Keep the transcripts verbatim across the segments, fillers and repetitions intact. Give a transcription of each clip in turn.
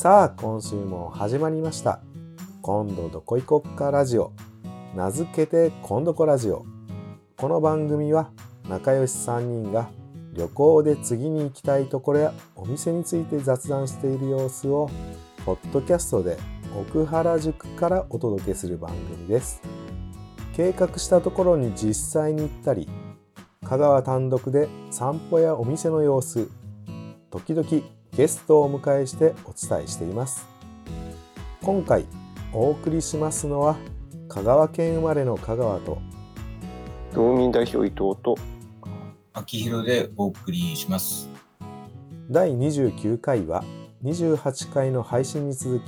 さあ今週も始まりました。今度どこ行こっかラジオ、名付けて今度こラジオ。この番組は仲良しさんにんが旅行で次に行きたいところやお店について雑談している様子をポッドキャストで奥原宿からお届けする番組です。計画したところに実際に行ったり、香川単独で散歩やお店の様子、時々ゲストをお迎えしてお伝えしています。今回お送りしますのは香川県生まれの香川と道民代表伊藤と秋広でお送りします。だいにじゅうきゅうかいはにじゅうはちかいの配信に続き、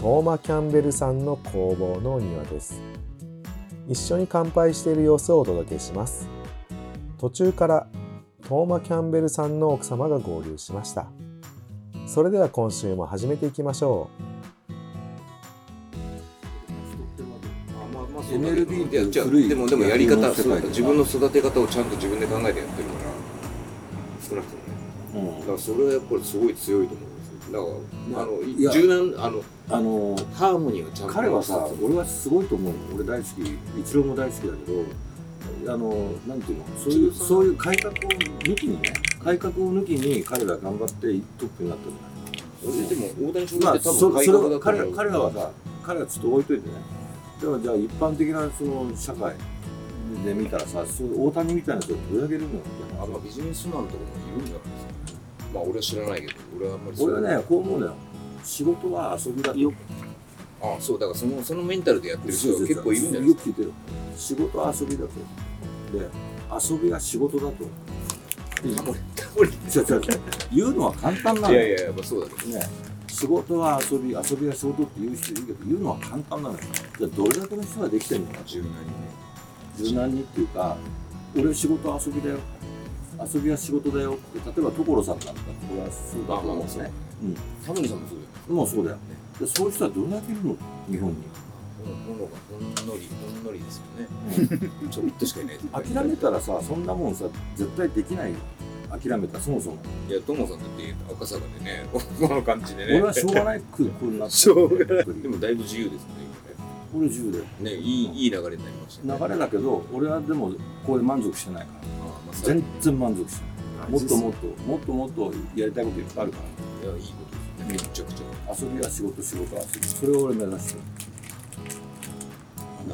トーマ・キャンベルさんの工房の庭です。一緒に乾杯している様子をお届けします。途中からトーマ・キャンベルさんの奥様が合流しました。それでは今週も始めていきましょう。エヌエルビー ってやっちゃう。でもでもやり方、自分の育て方をちゃんと自分で考えてやってるから、少なくともね、うん。だからそれはやっぱりすごい強いと思うんですよ。だからあの柔軟あのあのハーモニーをちゃんと。彼はさ、俺はすごいと思う。俺大好き、イチローも大好きだけど、あのなんていうの、そういうそういう改革を抜きにね、改革を抜きに彼ら頑張ってトップになったんじゃない。でも大谷翔平って多分改革だから、まあ、彼, 彼らはさ、彼らちょっと置いといてね。でもじゃあ一般的なその社会で見たらさ、そういう大谷みたいな人を取り上げるのよ。あのビジネスマンとかもいるんじゃないですか。まあ俺は知らないけど、俺はあんまり。俺はね、こう思うのよ。仕事は遊びだよ。ああ、そうだからそのそのメンタルでやってる人が結構いるんじゃないですか。よく聞いてる。仕事は遊びだと。で、遊びが仕事だと。俺ちょっと言うのは簡単なの。いやいややっぱそうだね。ね、仕事は遊び、遊びは仕事って言う人いるけど、言うのは簡単なのよ。じゃあどれだけの人ができてるのか、柔軟にね。柔軟にっていうか、俺仕事は遊びだよ。遊びは仕事だよって、例えば所さんなんか、これはそうだと思うんですね。うん。タモリさんもそうだよ。もうそうだよね。で、そういう人はどれだけいるの、日本に。ほんのり、ほんのりですよね。ちょっとしかいない。諦めたらさ、そんなもんさ、絶対できないよ。諦めた、そもそも。いや、トモさんだって赤坂でね、この感じでね。俺はしょうがない空港になってしょうがない。でもだいぶ自由ですね、今ね。俺自由だよ。ね、いい、うん、いい流れになりましたね。流れだけど、俺はでもここで満足してないから。ああ、まあ、全然満足してない。もっともっと、もっともっとやりたいこといっぱいあるから。いや、いいことですね。めちゃくちゃ。遊びは仕事、仕事は遊び。それを俺目指してる。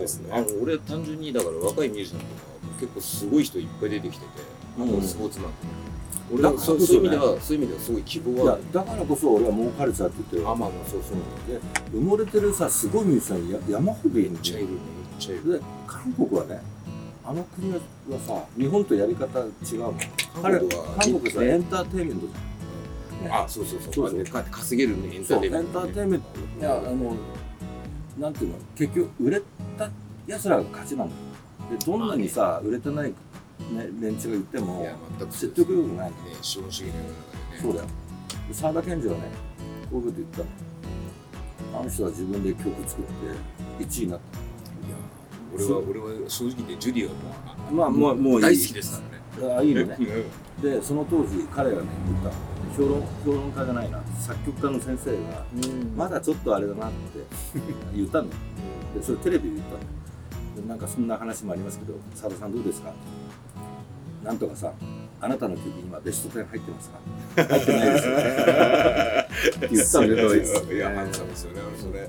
ですね。あの、俺単純にだから若いミュージシャンとか結構すごい人いっぱい出てきてて、うん、スポーツマンとか。俺はそういう意味では、そういう意味ではすごい希望はある。だからこそ俺は儲かれちゃって言ってる。あ、まあまあそうそうなんで、埋もれてるさ、すごいミュージシャン山ほどいるんで。めっちゃいるね、めっちゃいる。で、韓国はね、あの国はさ、日本とやり方違うもん。韓国は、韓国はエンターテインメントじゃん。あ、そうそうそう。そうそう。稼げるね、エンターテインメント。そう、エンターテインメント。いや、あの、なんていうの、結局売れた奴らが勝ちなんだよ。で、どんなにさ、売れてないね、連中が言っても説得力ないね。資本主義の世の中でね。そうだよ。沢田研二はね、こういうこと言った。あの人は自分で曲作っていちいになった。いや、俺は俺は正直でジュリーはもう、まあもうもう大好きですからね。あ、いいよね。で、その当時彼がね言った評論評論家じゃないな、作曲家の先生がまだちょっとあれだなって言ったんだよ。で、それテレビで言ったんだよ。なんかそんな話もありますけど、沢田さんどうですか。なんとかさ、あなたの曲に今ベストじゅう入ってますか。入ってないですよね。言ったんですよ。いや、なんかですよね、あれそれ。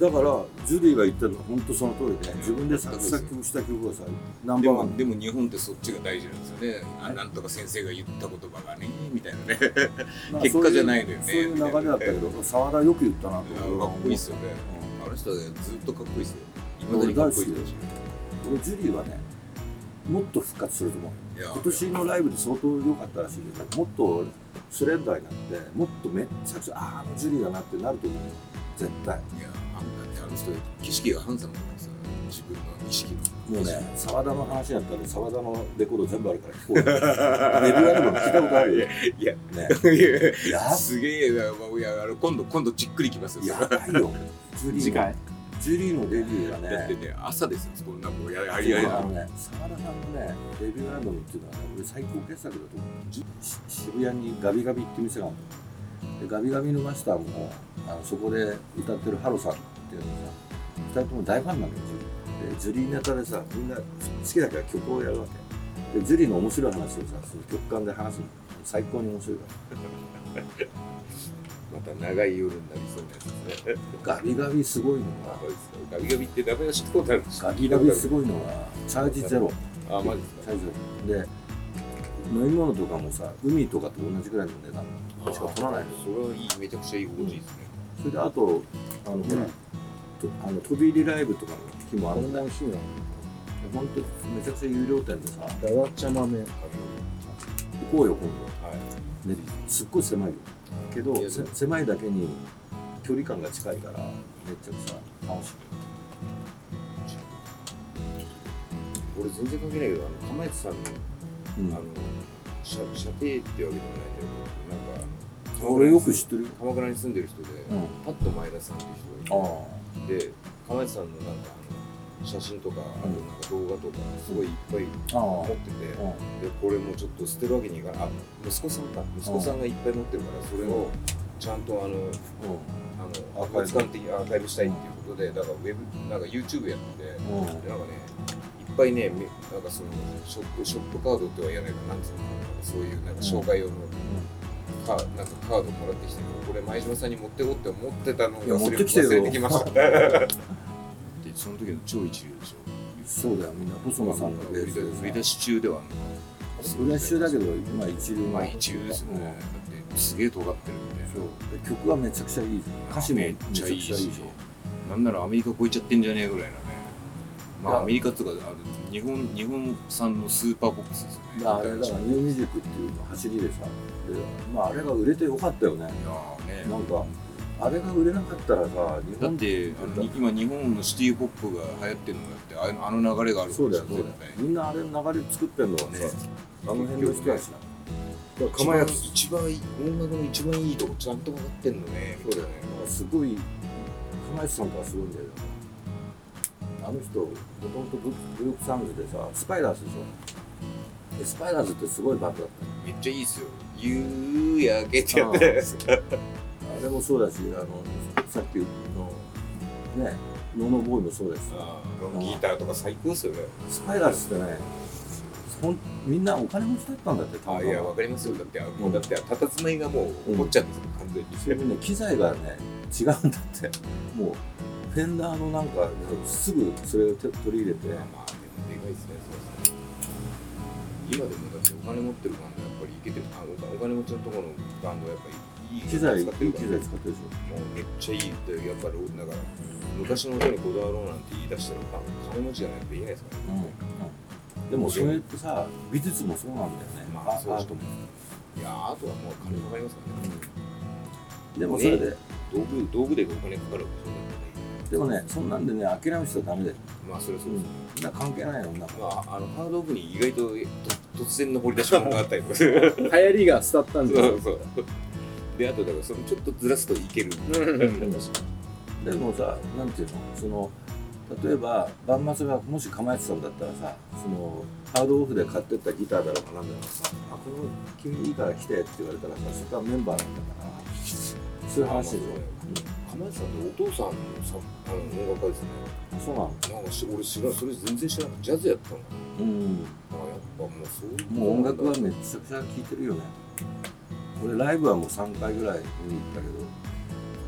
だからジュリーが言ったのは本当その通りで、ね、自分で作曲した曲がさ、ナンバーワン。でも日本ってそっちが大事なんですよね。あ、なんとか先生が言った言葉がねみたいなね。結果じゃないのよね。そういう流れだったけど、沢田よく言ったなと。かっこいいっすよね。あの人はずっとかっこいいっすよ。今だにかっこいいですよ。俺ジュリーはね、もっと復活すると思う。今年のライブで相当良かったらしいけど、もっとスレンダーになって、もっとめっちゃくちゃ、ああのジュリーだなってなると思うよ、絶対。いや、あの人、景色がハンサムなんですよ、自分の意識の。もうね、沢田の話になったら、沢田のレコード全部あるから聞こうよ。レビューアルバム聞いたことあるよ。いや、ね、いや、すげえな、いや、あの今度、今度じっくりきますよ。やばいよ、ジュリー。次回ジュリーのデビューがね、だってね、朝ですよ、そんなもうやりやりやりあのね、沢田さんのね、デビューアルバムっていうのはね、俺最高傑作だと思う。渋谷にガビガビって店があるんだでガビガビのマスターもあのそこで歌ってるハロさんっていうのがふたりとも大ファンなんだよ。ジュリーネタでさ、みんな好きだから曲をやるわけで、ジュリーの面白い話をさ、その曲間で話すの最高に面白いからまた長い夜になりそうですね。ガビガビすごいのはガビガビって名前は知ったことあるんですか？ガビガビすごいのはチャージゼロ。あ、マジですか？チャージゼロで飲み物とかもさ、海とかと同じくらいの値段しか取らない。それはいい、めちゃくちゃいい心地いいですね、うん、それであとあの、うん、あの飛び入りライブとかの日もあるんだよ。ほんとめちゃくちゃ有料店でさ、だわちゃ豆行こうよ今度、はい、ですっごい狭いよ、はい、けど狭いだけに距離感が近いからめちゃくちゃ楽しい。俺全然関係ないけど、あの釜石さんの、うん、あの射程っていうわけでもないけど、なんか俺よく知ってる鎌倉に住んでる人で、うん、パッと前田さんっていう人がいて、ああで、釜石さんのなんかあの写真とか、あとなんか動画とかすごいいっぱい持ってて、うん、でこれもちょっと捨てるわけにいかない、あ、息子さんか、息子さんがいっぱい持ってるからそれをちゃんとあの、うん、あのアーカイブ、使ってアーカイブしたいっていうことで、だからウェブ、なんか YouTube やってて、うん、でなんかね、いっぱいね、なんかそのショップ、ショップカードっては言わないかなんつうの、なんかそういうなんか紹介用の、うんうんかなんかカードもらってきて、これ前島さんに持ってこって思ってたのを忘れてきました。その時の超一流でしょ。そうだよ、みんな細野さんが売り出し中では売り出し中だけど、今一流の一流ですね、うん、だってすげえ尖ってるんで、そうで曲がめちゃくちゃいい、歌詞もめちゃくちゃいいし、なんならアメリカ超えちゃってんじゃねえぐらいなね。まあアメリカとかある日本日本産のスーパーボックスですよね。あれだからニューミュージックっていうの走りでさ、でまああれが売れてよかったよね。いやね、なんかあれが売れなかったらさ、だってあの今日本のシティポップが流行ってるのだって、あの流れがあるからね。みんなあれの流れ作ってるのはね、あの辺の人やしな。構え一番音楽の一番いいとこちゃんと分かってんのね。そうだよね。すごい釜石さんとはすごいんだよ。あの人、もともとブルークサウンズでさ、スパイダースでしょ。でスパイダースってすごいバンドだったの。めっちゃいいっすよ。夕焼けってやってる。あれもそうだし、あのさっきのね、ノーノーボーイもそうだし、ギターとか最高っすよね。スパイダースってね、ほんみんなお金持ちだったんだって。あ、いや、わかりますよ。だって、もうだって、たたずまいがもう怒っちゃうんですよ、完全に。それもね、機材がね、違うんだって。もうフェンダーのなんかすぐそれを取り入れて、まあでもでかいですね。今でもだってお金持ってるバンドやっぱりいけてる、あのお金持ちのところのバンドはやっぱりいい機材使ってるから、ね、いい機材使ってるでしょ。もうめっちゃいいってやっぱりだから昔の歌にこだわろうなんて言い出したら金持ちじゃないと言えないですからね、うんうん。でもそれってさ、美術もそうなんだよね。まあそうですと思う。いやー、あとはもう金かかりますからね。うん、でもそれで、ね、道具道具でお金かかる。でもね、そんなんでね、諦めちゃダメだよ。まあそれそうです、うん、関係ないのな。まあ、あのハードオフに意外と突然の掘り出し物があったりとか流行りが伝わったんですよ。そうそうで、あとだからそのちょっとずらすといけるでもさ、なんていうの、その例えば、晩末がもし構えてたんだったらさ、そのハードオフで買ってったギターだろうかなんだろうかさ、あ、この君いいから来てって言われたらさ、そこはメンバーなんだから、そういう話でしょ。釜石さんってお父さんのさ、あの音楽家ですね。そうなの。なんかし俺知らない、それ全然知らない。ジャズやったの。うん。だからやっぱもうそういう。もう音楽はめちゃくちゃ聴いてるよね。俺ライブはもうさんかいぐらい見に行ったけど、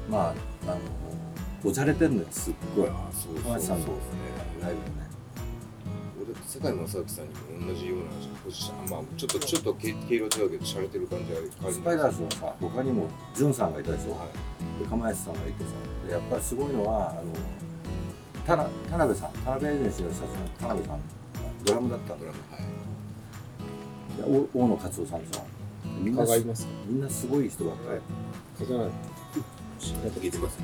まああのおじゃれてるのよ、すっごい。ああ、そうそうそう。釜石さんのライブね。俺だって世界正明さんにも同じようなポジション、まあちょっとちょっと毛色違うけど洒落てる感じがある。スパイダースのさ、他にもジュンさんがいたでしょ。はい、釜石さんがいてさ、やっぱりすごいのはあの田辺さん、田辺エージェンシーの社長の田辺さん、ドラムだったんだよね。はい、大野勝夫さんでしょ。みんなみんなすごい人だったよ。勝たない知らないと聞いてます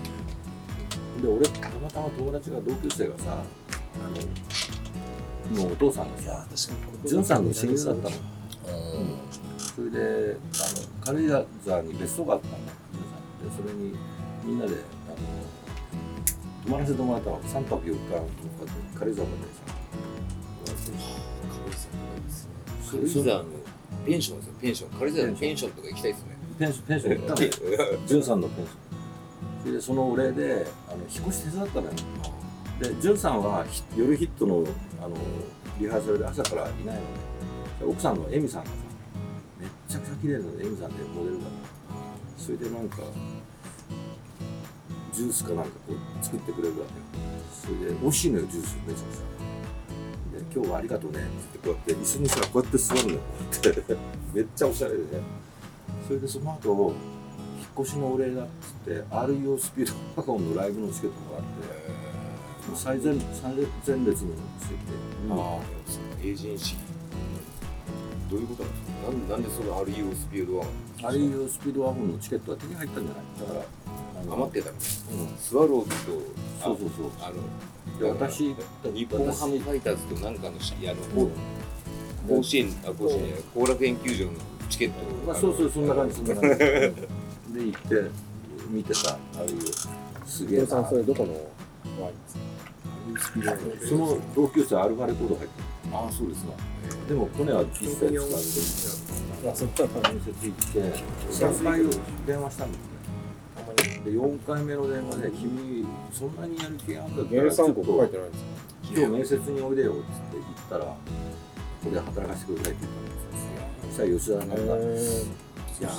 で、俺たまたま友達が同級生がさ、あのもうお父さんがさ、潤さんの親友だったの。それであの軽井沢に別荘があったんだ。それにみんなであの泊まらせてもらったの。さんぱくよっか軽井沢までさ、軽井沢のペンションですよ。ペンション軽井沢のペンションとか行きたいですね。ペンションに行ったのよ、潤さんのペンションで、そのお礼であの引っ越し手伝ったのよ。で、潤さんは夜ヒットのあのリハーサルで朝からいないので、奥さんのエミさんがさ、めっちゃくちゃ綺麗なエミさんでモデルだから、それでなんかジュースかなんかこう作ってくれるわけよ。それで美味しいのよ、ジュースめちゃくちゃ。今日はありがとうねってこうやって椅子にさ、こうやって座るのよめっちゃおしゃれでね。それでその後、引っ越しのお礼だっつって アールイーオー スピードワゴンのライブのチケットもらって、最前、最前列にしてきて、うん、ああ、エージェンシーどういうことなんですか。 な, なんでその アールイーオー スピードワゴン アールイーオー スピードワゴンのチケットは手に入ったんじゃない。だから余ってたの、うん、スワローズと、そうそうそう、あので私日本ハムファイターズとなんかの甲子園、後楽園球場のチケット、まあ、そうそう、そんな感じ、そんな感じで行って見てた。ああいうすげえさん、それどこのワインですか。その同級生アルファレコード入ってる。ああ、そうですか。でもコネは実際使ってる。そっから面接行って先輩を電話したんですね。で、よんかいめの電話で、君、そんなにやる気があるんだったら、ちょっと今日面接においでよって言ったら、ここで働かせてくださいって言ったんですよ。そしたら吉田さ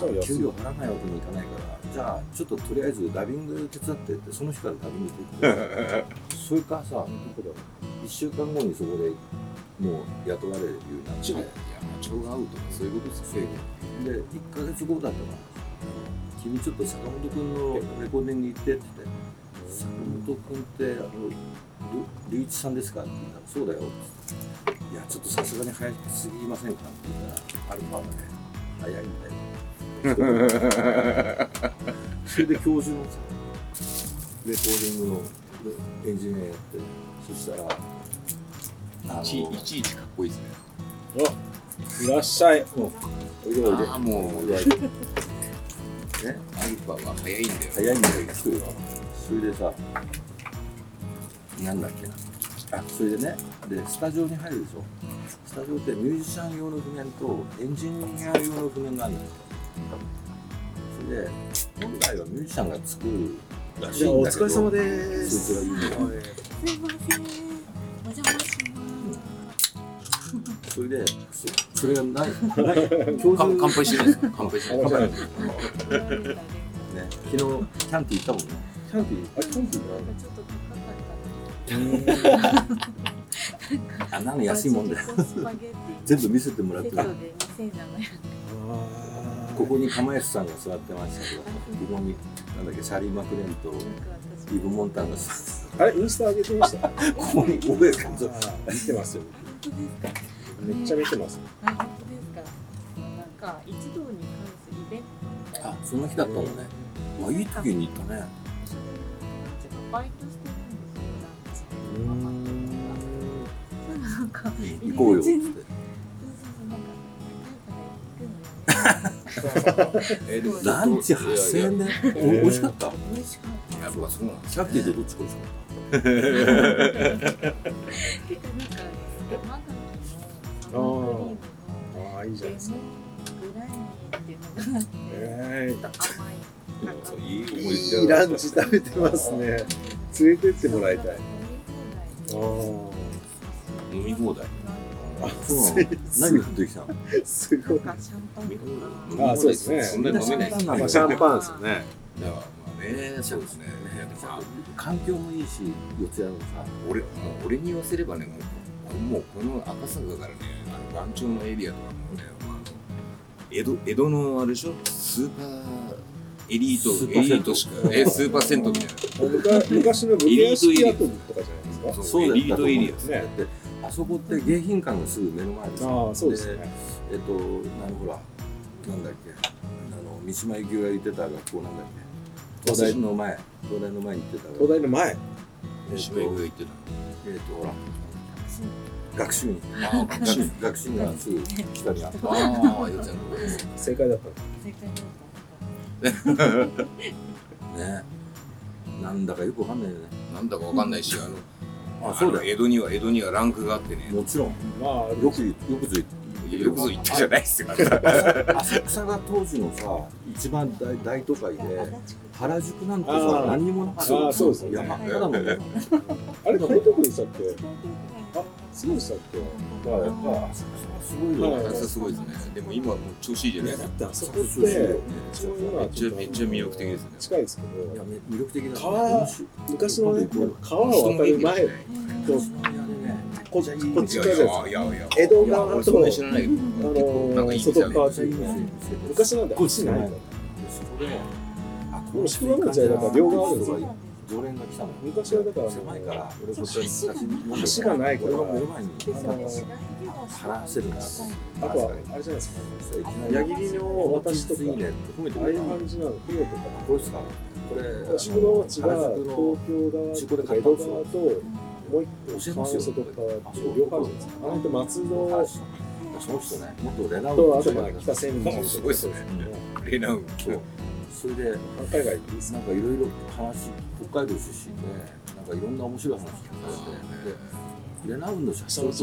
んが、いや、給料払わないわけにいかないから、じゃあ、ちょっととりあえずダビング手伝ってって、その日からダビングって言って、それからさ、いっしゅうかんごにそこでもう雇われるようになって、いや、町が合うとか、そういうことですよ。で、いっかげつごだったから、君ちょっと坂本君のレコーディングに行ってって言って、坂本君ってあの龍一さんですかって言ったら、そうだよって言って、いやちょっとさすがに早すぎませんかって言ったら、アルファがね、早いみたいなそれで教授のレコーディングのエンジニアやって、そしたらあのいちいちかっこいいですね。あ、いらっしゃい。おいでおいで。あ、もうおいでね、アルファは早いんだよ。早いんだよ、作るの。それでさ、なんだっけな。あ、それでね、で、スタジオに入るでしょ。スタジオってミュージシャン用の譜面とエンジニア用の譜面があるんだよ。それで、本来はミュージシャンが作るらしいんだけど、お疲れ様でーす。そいつがいいのが。すいません。お邪魔します。それで、それがない。乾杯してないですか。乾杯してないですか。ね、昨日キャンティ行ったもんね。キャンティ、あ、キャンティーちょっと高かった。あ、なんか安いもんだよ全部見せてもらってる。ここに釜安さんが座ってましたけど、ここになんだっけ、シャリー・マクレンとイブ・モンタンが座って、あれ、インスタ上げてました。ここに大江さんと見てますよ。めっちゃ見てます。本当ですか。なんか一堂に関するイベント、あ、その日だったのね。まあ、いい時に行ったね。バイトしてるんですよ。行こうよって。ランチはっせんえんで美味しかった。美味しかった。やっぱそうなんですね。キャッキーでどっち美味しかった。結構なんかマカロンのああ、いいじゃないですか。グラニーっていうのがあって、えー、ちょっと甘い、そう、いい思い出。いいランチ食べてますね。連れてってもらいたい。飲み放題。あ、そう。何食ってきたの。すごい。あ、そうですね。そんなに飲めない。シャンパンですよね。だからまあね、そうですね。環境もいいし、四谷のさ、俺もう俺に言わせればね、もうこの赤坂からね、あの番町のエリアとかもね。江 戸, 江戸のあれでしょ、スーパーエリート、スーパーエリートしか、え、スーパー銭湯みたいな昔のブリア式アトムとかじゃないですか。そう、エリートエリアですね。あそこって迎賓館がすぐ目の前です。ああ、そうですね。えっと、なるほら、なんだっけ、あの三島由紀夫が行ってた学校なんだっけ、東大の前、東大の前に行ってた。東大の前、三島由紀夫が行ってた。えっと、ほら学習院、学習院がすぐ来たり、ああ、よちゃんの正解だった。正解だった。ね、なんだかよくわかんないよね。なんだかわかんないし、あの、あ、そうだ、江戸には江戸にはランクがあってね。もちろん。まあ、よくよくついよくぞ言ったじゃないですよ。浅草が当時のさ、一番 大, 大都会で、原宿なんてさ、何にもなかった。そうですね。山形だもんね。あれ、どこにしたっけ？あ、すごいしたっけ？まあ、やっぱ浅草はすごいよね。浅草すごいですね。でも今もう調子いいじゃないですか。だって浅草調子いいよね。めっちゃめっちゃ魅力的ですね。近いですけど。いや、魅力的だね。川、昔のね、川を渡る前。こっちからです。江戸川のところ、外側っていうね。昔なんでこっちないから。もう宿場の時代だから両側あるんですよ。常連が来たもん。昔はだから狭いから、橋がないから。話せるな。あとはあれじゃないですか。矢切の私とか、ああいう感じなの。これですか。これ宿場町が東京側と江戸側と。もう一個、川の外側っていう両方あるんですか？あの人、松戸、その人ね、元レナウンと、あとまあ北千住の人とかですね。レナウンと。それで、海外になんかいろいろ話、北海道出身で、なんかいろんな面白い話聞かれて、レナウンの写真を撮っ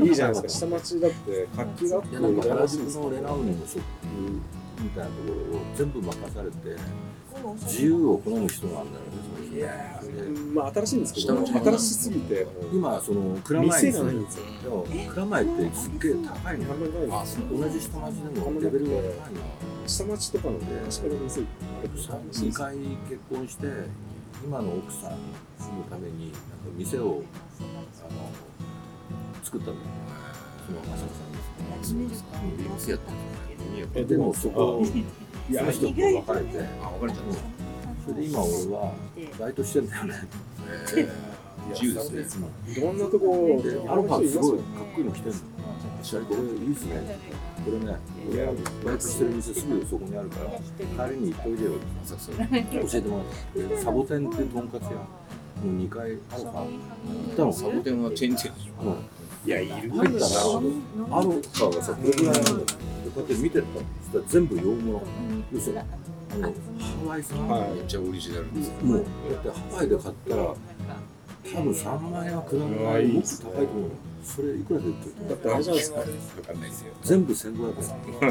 て、いいじゃないですか、下町だって、活気があって、なんか原宿のレナウンのショップみたいなところを全部任されて、自由を好む人なんだよね。いやまあ新しいんですけど、新しすぎて今その蔵前がないんですよ。蔵前ってすっげえ高いの。同じ下町でもレベルが高いな。下町とかのね、下の店にかい結婚して今の奥さんのために店をあの作ったんだよ。その浅草さんです。店やってる。でもそこその人と別れて、あ別れちゃった。それで今俺はバイトしてんだよね。自由ですね。どんなところアロハすごいかっこいいの着てるの。シャリこれいいですね。これね、バイトしてる店すぐそこにあるから、帰りに行っておいでよって教えてもらって。サボテンってとんかつ屋のにかいアロハ行ったの。サボテンはチェンジでしょ。いやいる入ったらアロハがさこれぐらいなんだよ。こうやって見てると全部洋物。ハワイさんめっちゃオリジナルです。もうだってハワイで買ったら多分さんまんえんはくだらない。もっと高いと思う。それいくらで売ってる？だってあれじゃないですか。わかんないですよ。全部せんごひゃ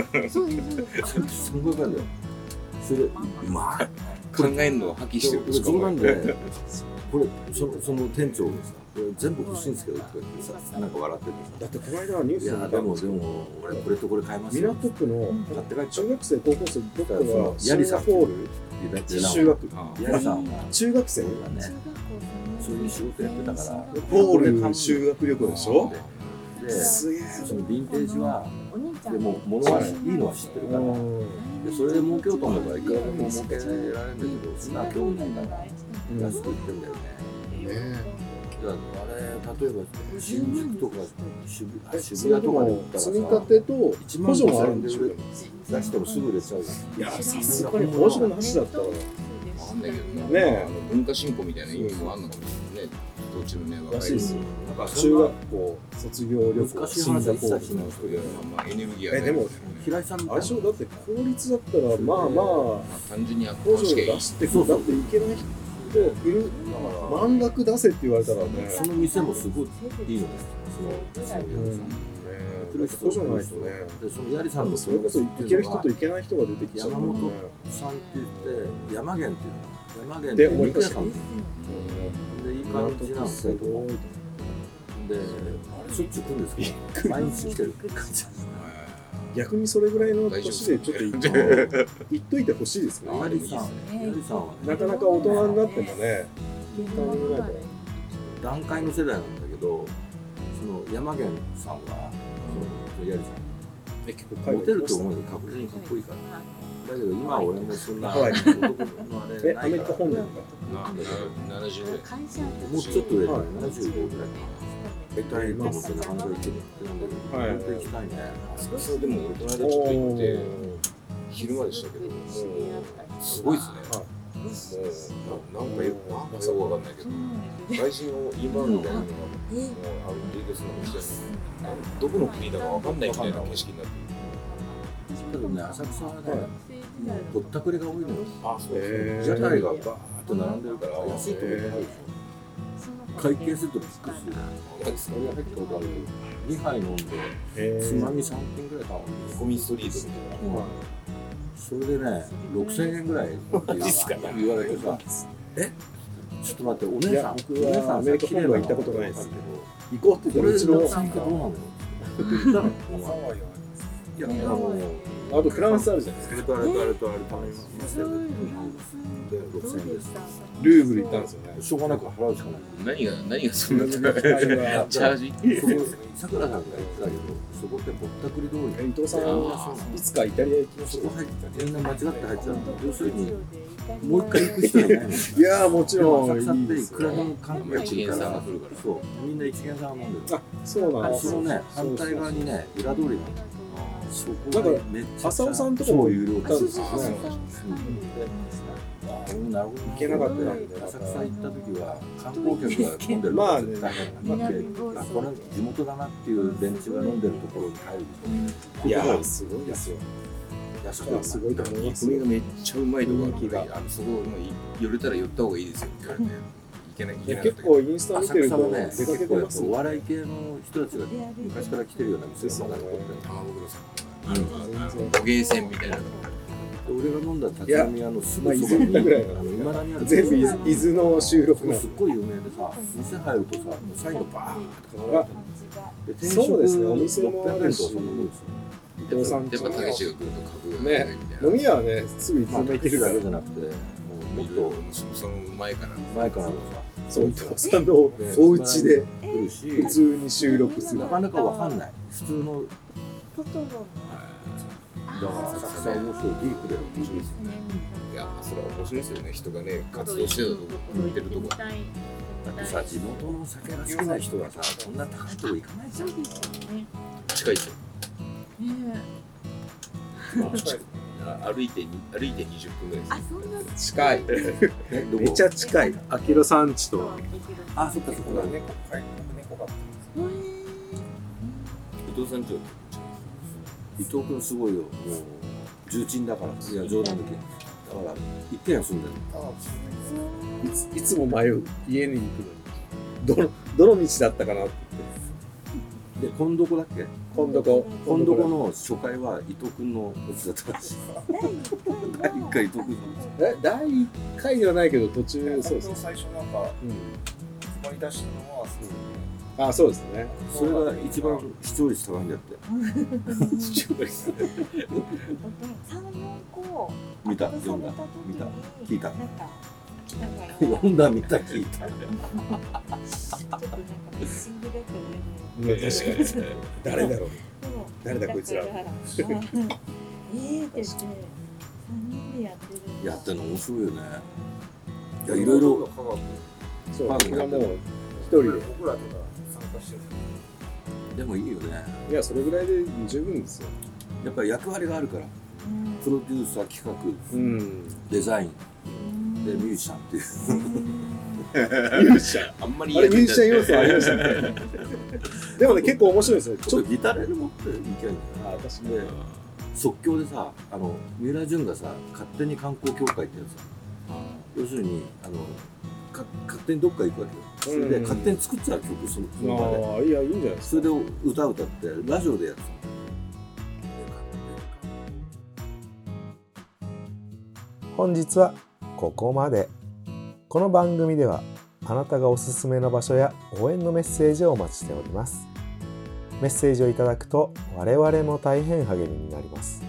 くえん。せんごひゃくえんだよ。それでうまい。考えるのを破棄してるんですか。そうなんで、これそのその店長です。これ全部欲しいんですけどってさ、なんか笑ってる。だってこの間はニュースで。いやでもでも俺これとこれ買いますよ。港区の買って帰っちゃう。中学生高校生どこのシンガポール中学ヤリさんは中学生だね。そういう仕事やってたから。ポール修学旅行でしょ。でそのヴィンテージはでも物はいいのは知ってるから。でそれで儲けようと思えばいくらでも儲けられるんだけど、そんな興味ないから安く売ってるんだよね。あれ例えば新宿とか渋谷とかで売ったらさ、積み立てと補助もあるんですよ。出してもすぐ売れちゃう。いやさすがに補助なしだったら。ね、文化振興みたいな意味もあるのかもしれないね。どちらね若いです。中学校卒業旅行シンガポールの人で、まあエネルギーはね。でも平井さんあれしょだって公立だったらまあまあ単純に補助出してくだっていけない人。満額出せって言われたらね、その店もすごいいいのです。その補助ないとね。でそのやりさんのそれこそ行ける人と行けない人が出てきちゃう。山本さんって言って山源っていうの。山源って肉屋さん。でいい感じなんですけど。でしょっちゅう来るんですけど毎日来てる。逆にそれぐらいの年でちょっと言っといてほしいですね。なかなか大人になってもね、段階の世代なんだけど、その山源さんはやりさん結構モテると思うよ。確実にかっこいいから。だけど今は俺もそんな男のあれアメリカ本土だから。ななじゅうもうちょっと上だね。ななじゅうごぐらいかな。行きたいなと思ってなかなか行けるってなんだけど、本当に行きたいね。それはでも俺この間ちょっと行って昼間でしたけど、すごいですね。もうなんかよくわかんないけど、外人をインバウンドみたいなのがあるんですけど、どこの国だかわかんないみたいな景色になってる。でもね、浅草はね、ぼったくりが多いのよ。屋台がバーッと並んでるから安いと思って入るでしょ。会計するとびっくりする。いや、使い入ったことあるけど、にはい飲んで、つまみさんてんぐらい頼んで、ゴミストリートみたいな。それでね、ろくせんえんぐらいって言われてさ、えちょっと待って、お姉さん、僕はアメリカ本土は行ったことないですけど、行こうって言ったら、うちのさんがどうなの言ったのいや、あとフランスあるじゃないですか。あれとあれとあれ頼みますよ。ろくせんえんです。ルーブルいったんですよね。しょうがなく払うしかない。何が何がそんなチャージ？さくらさんが言ってたけど、そこってぼったくり通り。伊藤さんはいつかイタリア行きましょう。全然間違って入っちゃう。要するにもう一回行く人はいない。いやもちろん。浅草っていくらでも観光地から、そうみんな一元さん飲んでる。そうなんです。そのね反対側にね裏通りがある。なんか浅尾さんとかも有料化ですね。行けなかったんで浅草行った時は観光客が飲んでるから絶対飲んでる。これ地元だなっていう連中が飲んでるところに入ると。いやすごいですよ。安くはすごいと思います。海がめっちゃうまいところがある。そこ寄れたら寄った方がいいですよって言われて。結構インスタ見てるとね、結構やっぱお笑い系の人たちが昔から来てるような店もなくて、あのお芸船みたいなの。俺が飲んだ立ち飲み屋のすぐそばに今だにある。全部伊豆の収録がすっごい有名でさ、店入るとさ、サインがバーッとて。そうですね、お店もあるし。伊藤さんとかたけしが来ると格がね、飲み屋はね、すぐいつでも行けるだけじゃなくて。もっとその前から前からのさ、伊藤さんのお家で普通に収録する。なかなかわかんない。普通のだから浅草面白い、ディープで面白いですよね。いやそれは面白いですよね。人がね活動してるとこ見てるとこ。だってさ地元の酒が好きな人がさこんな高いとこ行かないじゃん。近いですよ。歩いて歩いてにじゅっぷんぐらいです。近い。めちゃ近い。あきろさんちと。あ、そっかそこだ。猫飼い猫飼ってます。伊藤さんち。伊藤君すごいよ。もう重鎮だから。いや冗談だけ。だから一軒家住んでる。いついつも迷う。家に行くのに。どのどの道だったかなって。で今どこだっけ？今どこ今どこの初回は伊藤君のお家だったらしい。だいいっかい伊藤君の。だいいっかいではないけど途中そうです。最初なんかつまり出したのはそうですね。あ、そうですね。それが一番視聴率高いんだって。視聴率。さんよんこ見た読んだ見た聞いた。読んだ見た聞いた。確かに誰だろう誰だこいつらええってさんにんでやってるやってるの面白いよね。いやいろいろそうもうひとりで僕らとか参加してるでもいいよね。いやそれぐらいで十分ですよ。やっぱり役割があるからプロデューサー企画デザインでミュージシャンっていうミュージシャンあんまりいいやつじゃないですか。あれミュージシャン要素ありましたね。でもね結構面白いですね。ちょっとギターで持っていけないから私ね即興でさあの三浦淳がさ勝手に観光協会ってやつ、要するにあのか勝手にどっか行くわけよ。それで勝手に作っちゃう曲その場で。いやいいんじゃないですか。それで歌歌ってラジオでやってた。本日はここまで。この番組ではあなたがおすすめの場所や応援のメッセージをお待ちしております。メッセージをいただくと我々も大変励みになります。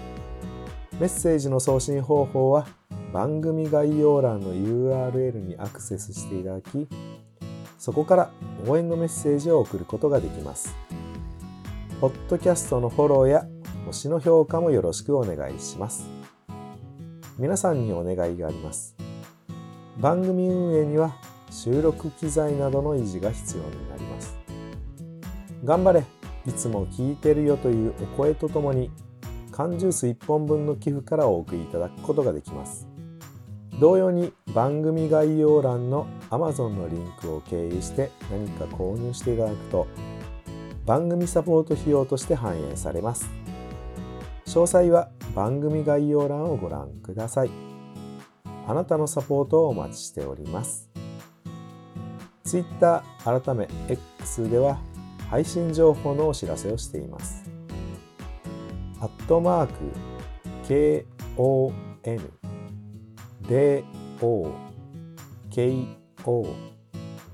メッセージの送信方法は番組概要欄の ユーアールエル にアクセスしていただき、そこから応援のメッセージを送ることができます。ポッドキャストのフォローや星の評価もよろしくお願いします。皆さんにお願いがあります。番組運営には収録機材などの維持が必要になります。頑張れ、いつも聞いてるよというお声とともに、缶ジュースいっぽんぶんの寄付からお送りいただくことができます。同様に番組概要欄の アマゾン のリンクを経由して何か購入していただくと、番組サポート費用として反映されます。詳細は番組概要欄をご覧ください。あなたのサポートをお待ちしております。Twitter 改め X では配信情報のお知らせをしています。アットマーク ケーオーエヌディーオーケーオー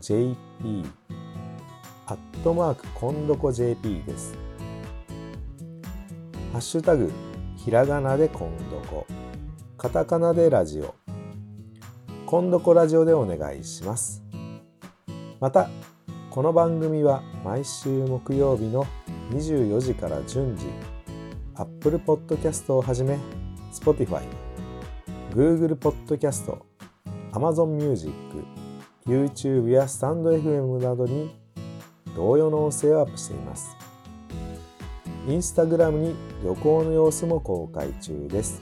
ジェーピー アットマークコンドコ ジェーピー です。ハッシュタグひらがなでコンドコ、カタカナでラジオ、コンドコラジオでお願いします。また、この番組は毎週木曜日のにじゅうよじから順次、Apple Podcast をはじめ、Spotify、Google Podcast、Amazon Music、YouTube や スタンドエフエム などに同様の音声をアップしています。Instagram に旅行の様子も公開中です。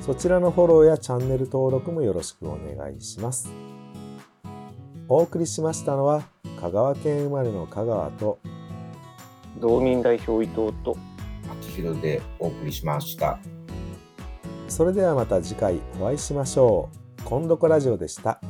そちらのフォローやチャンネル登録もよろしくお願いします。お送りしましたのは、香川県生まれの香川と道民代表伊藤と秋広でお送りしました。それではまた次回お会いしましょう。コンドコラジオでした。